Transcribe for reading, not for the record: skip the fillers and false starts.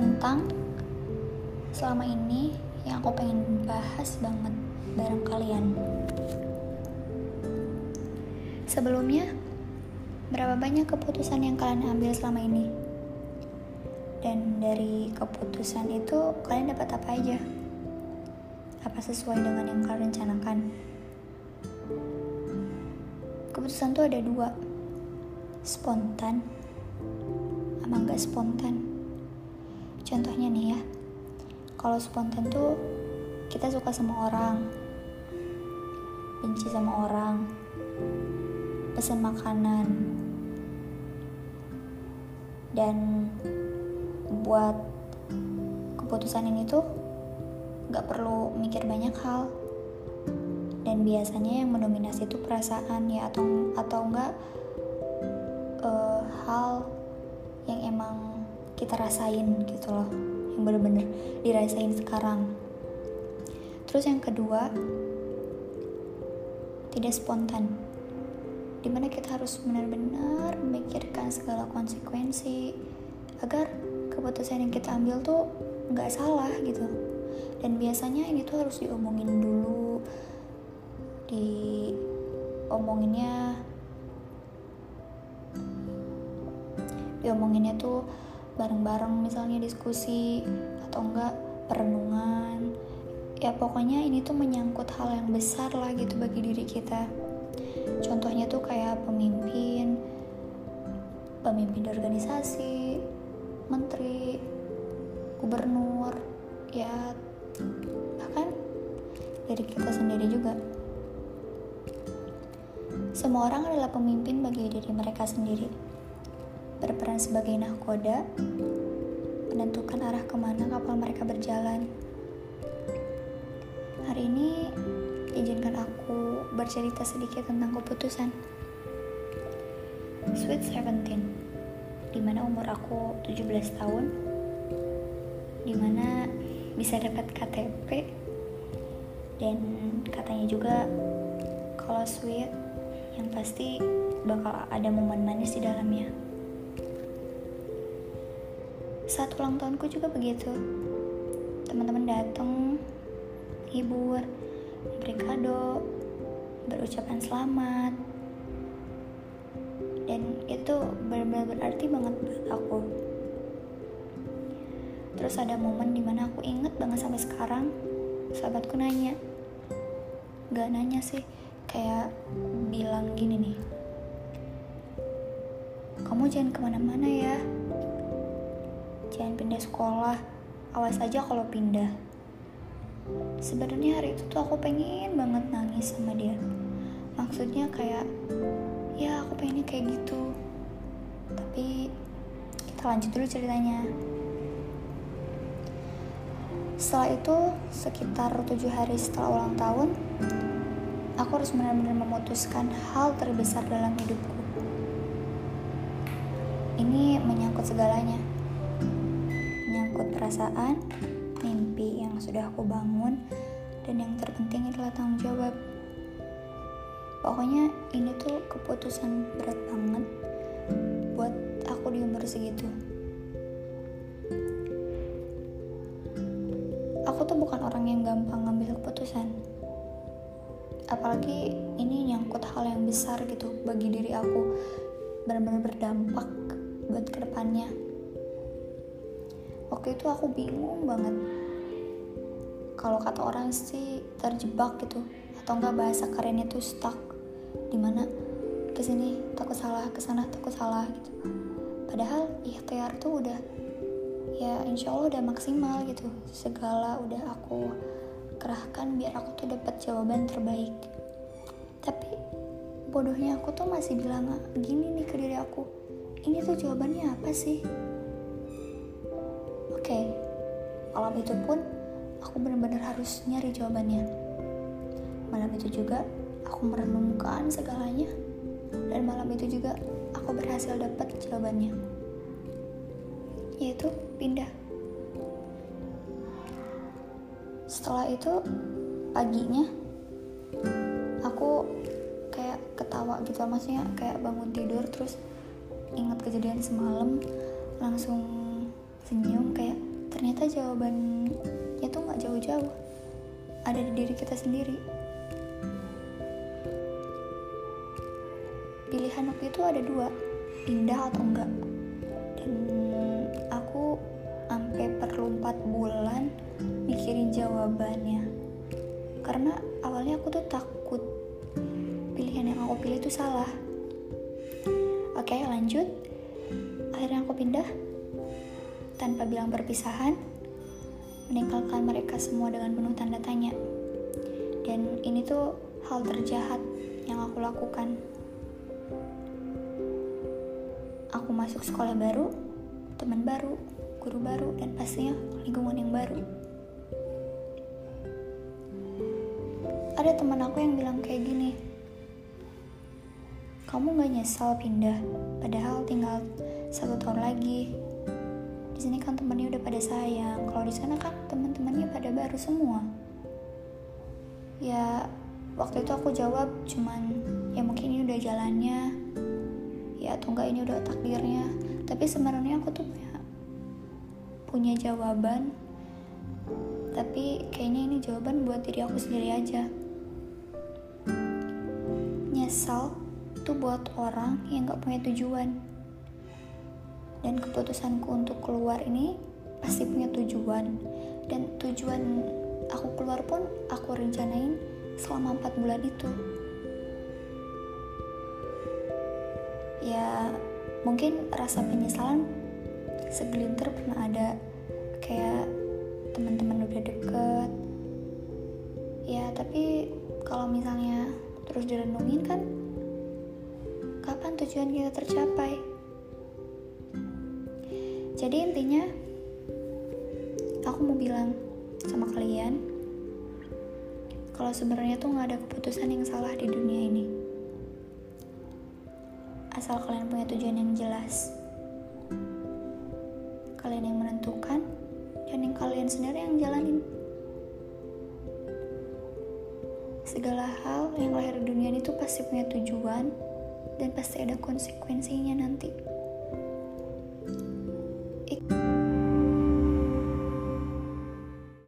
tentang selama ini yang aku pengen bahas banget bareng kalian. Sebelumnya, berapa banyak keputusan yang kalian ambil selama ini? Dan dari keputusan itu, kalian dapat apa aja? Apa sesuai dengan yang kalian rencanakan? Keputusan tuh ada dua, spontan sama gak spontan. Contohnya nih ya, kalau spontan tuh kita suka sama orang, benci sama orang, pesan makanan, dan buat keputusan ini tuh gak perlu mikir banyak hal. Dan biasanya yang mendominasi itu perasaan ya, atau enggak hal yang emang kita rasain gitu loh, yang bener-bener dirasain sekarang. Terus yang kedua, tidak spontan, dimana kita harus benar-benar memikirkan segala konsekuensi agar keputusan yang kita ambil tuh gak salah gitu. Dan biasanya ini tuh harus diomongin dulu, diomonginnya tuh bareng-bareng, misalnya diskusi atau enggak perenungan ya. Pokoknya ini tuh menyangkut hal yang besar lah gitu bagi diri kita. Contohnya tuh kayak pemimpin organisasi, menteri, gubernur, ya bahkan dari kita sendiri juga. Semua orang adalah pemimpin bagi diri mereka sendiri, berperan sebagai nahkoda, menentukan arah kemana kapal mereka berjalan. Hari ini, izinkan aku bercerita sedikit tentang keputusan. Sweet 17, dimana umur aku 17 tahun, dimana bisa dapat KTP, dan katanya juga kalau sweet yang pasti bakal ada momen manis di dalamnya. Saat ulang tahunku juga begitu, teman-teman datang, hibur, beri kado, berucapan selamat, dan itu benar-benar berarti banget buat aku. Terus ada momen dimana aku inget banget sampai sekarang, sahabatku kayak bilang gini nih, kamu jangan kemana-mana ya, jangan pindah sekolah, awas aja kalau pindah. Sebenarnya hari itu tuh aku pengen banget nangis sama dia, maksudnya kayak ya aku pengennya kayak gitu. Tapi kita lanjut dulu ceritanya. Setelah itu sekitar 7 hari setelah ulang tahun, aku harus benar-benar memutuskan hal terbesar dalam hidupku. Ini menyangkut segalanya, menyangkut perasaan, mimpi yang sudah aku bangun, dan yang terpenting adalah tanggung jawab. Pokoknya ini tuh keputusan berat banget buat aku di umur segitu. Aku tuh bukan orang yang gampang ngambil keputusan, apalagi ini nyangkut hal yang besar gitu bagi diri aku, benar-benar berdampak buat kedepannya. Waktu itu aku bingung banget, kalau kata orang sih terjebak gitu, atau enggak bahasa kerennya tuh stuck, dimana kesini takut salah, kesana takut salah gitu. Padahal ikhtiar tuh udah ya insya Allah udah maksimal gitu, segala udah aku kerahkan biar aku tuh dapat jawaban terbaik. Tapi bodohnya aku tuh masih bilang gini nih ke diri aku, ini tuh jawabannya apa sih? Oke, malam itu pun aku benar-benar harus nyari jawabannya. Malam itu juga aku merenungkan segalanya, dan malam itu juga aku berhasil dapat jawabannya, yaitu pindah. Setelah itu paginya aku kayak ketawa gitu, maksudnya kayak bangun tidur terus ingat kejadian semalam, langsung senyum kayak ternyata jawabannya tuh gak jauh-jauh, ada di diri kita sendiri. Pilihan waktu itu ada dua, indah atau enggak. Dan aku sampai perlu 4 bulan mikirin jawabannya, karena awalnya aku tuh takut pilihan yang aku pilih itu salah. Oke, lanjut. Akhirnya aku pindah tanpa bilang perpisahan, meninggalkan mereka semua dengan penuh tanda tanya. Dan ini tuh hal terjahat yang aku lakukan. Aku masuk sekolah baru, teman baru, guru baru, dan pastinya lingkungan yang baru. Ada teman aku yang bilang kayak gini, kamu gak nyesal pindah, padahal tinggal 1 tahun lagi. Di sini kan temannya udah pada sayang, kalau di sana kan teman-temannya pada baru semua. Ya, waktu itu aku jawab cuman ya mungkin ini udah jalannya, ya atau enggak ini udah takdirnya. Tapi sebenarnya aku tuh punya jawaban, tapi kayaknya ini jawaban buat diri aku sendiri aja. Nyesal tuh buat orang yang gak punya tujuan. Dan keputusanku untuk keluar ini pasti punya tujuan. Dan tujuan aku keluar pun aku rencanain selama 4 bulan itu. Ya mungkin rasa penyesalan segelintir pernah ada, kayak teman-teman udah deket. Ya tapi kalau misalnya terus direnungin kan, kapan tujuan kita tercapai? Jadi intinya aku mau bilang sama kalian kalau sebenarnya tuh gak ada keputusan yang salah di dunia ini, asal kalian punya tujuan yang jelas. Kalian yang menentukan dan yang kalian sendiri yang jalanin. Segala hal yang lahir di dunia ini tuh pasti punya tujuan dan pasti ada konsekuensinya nanti.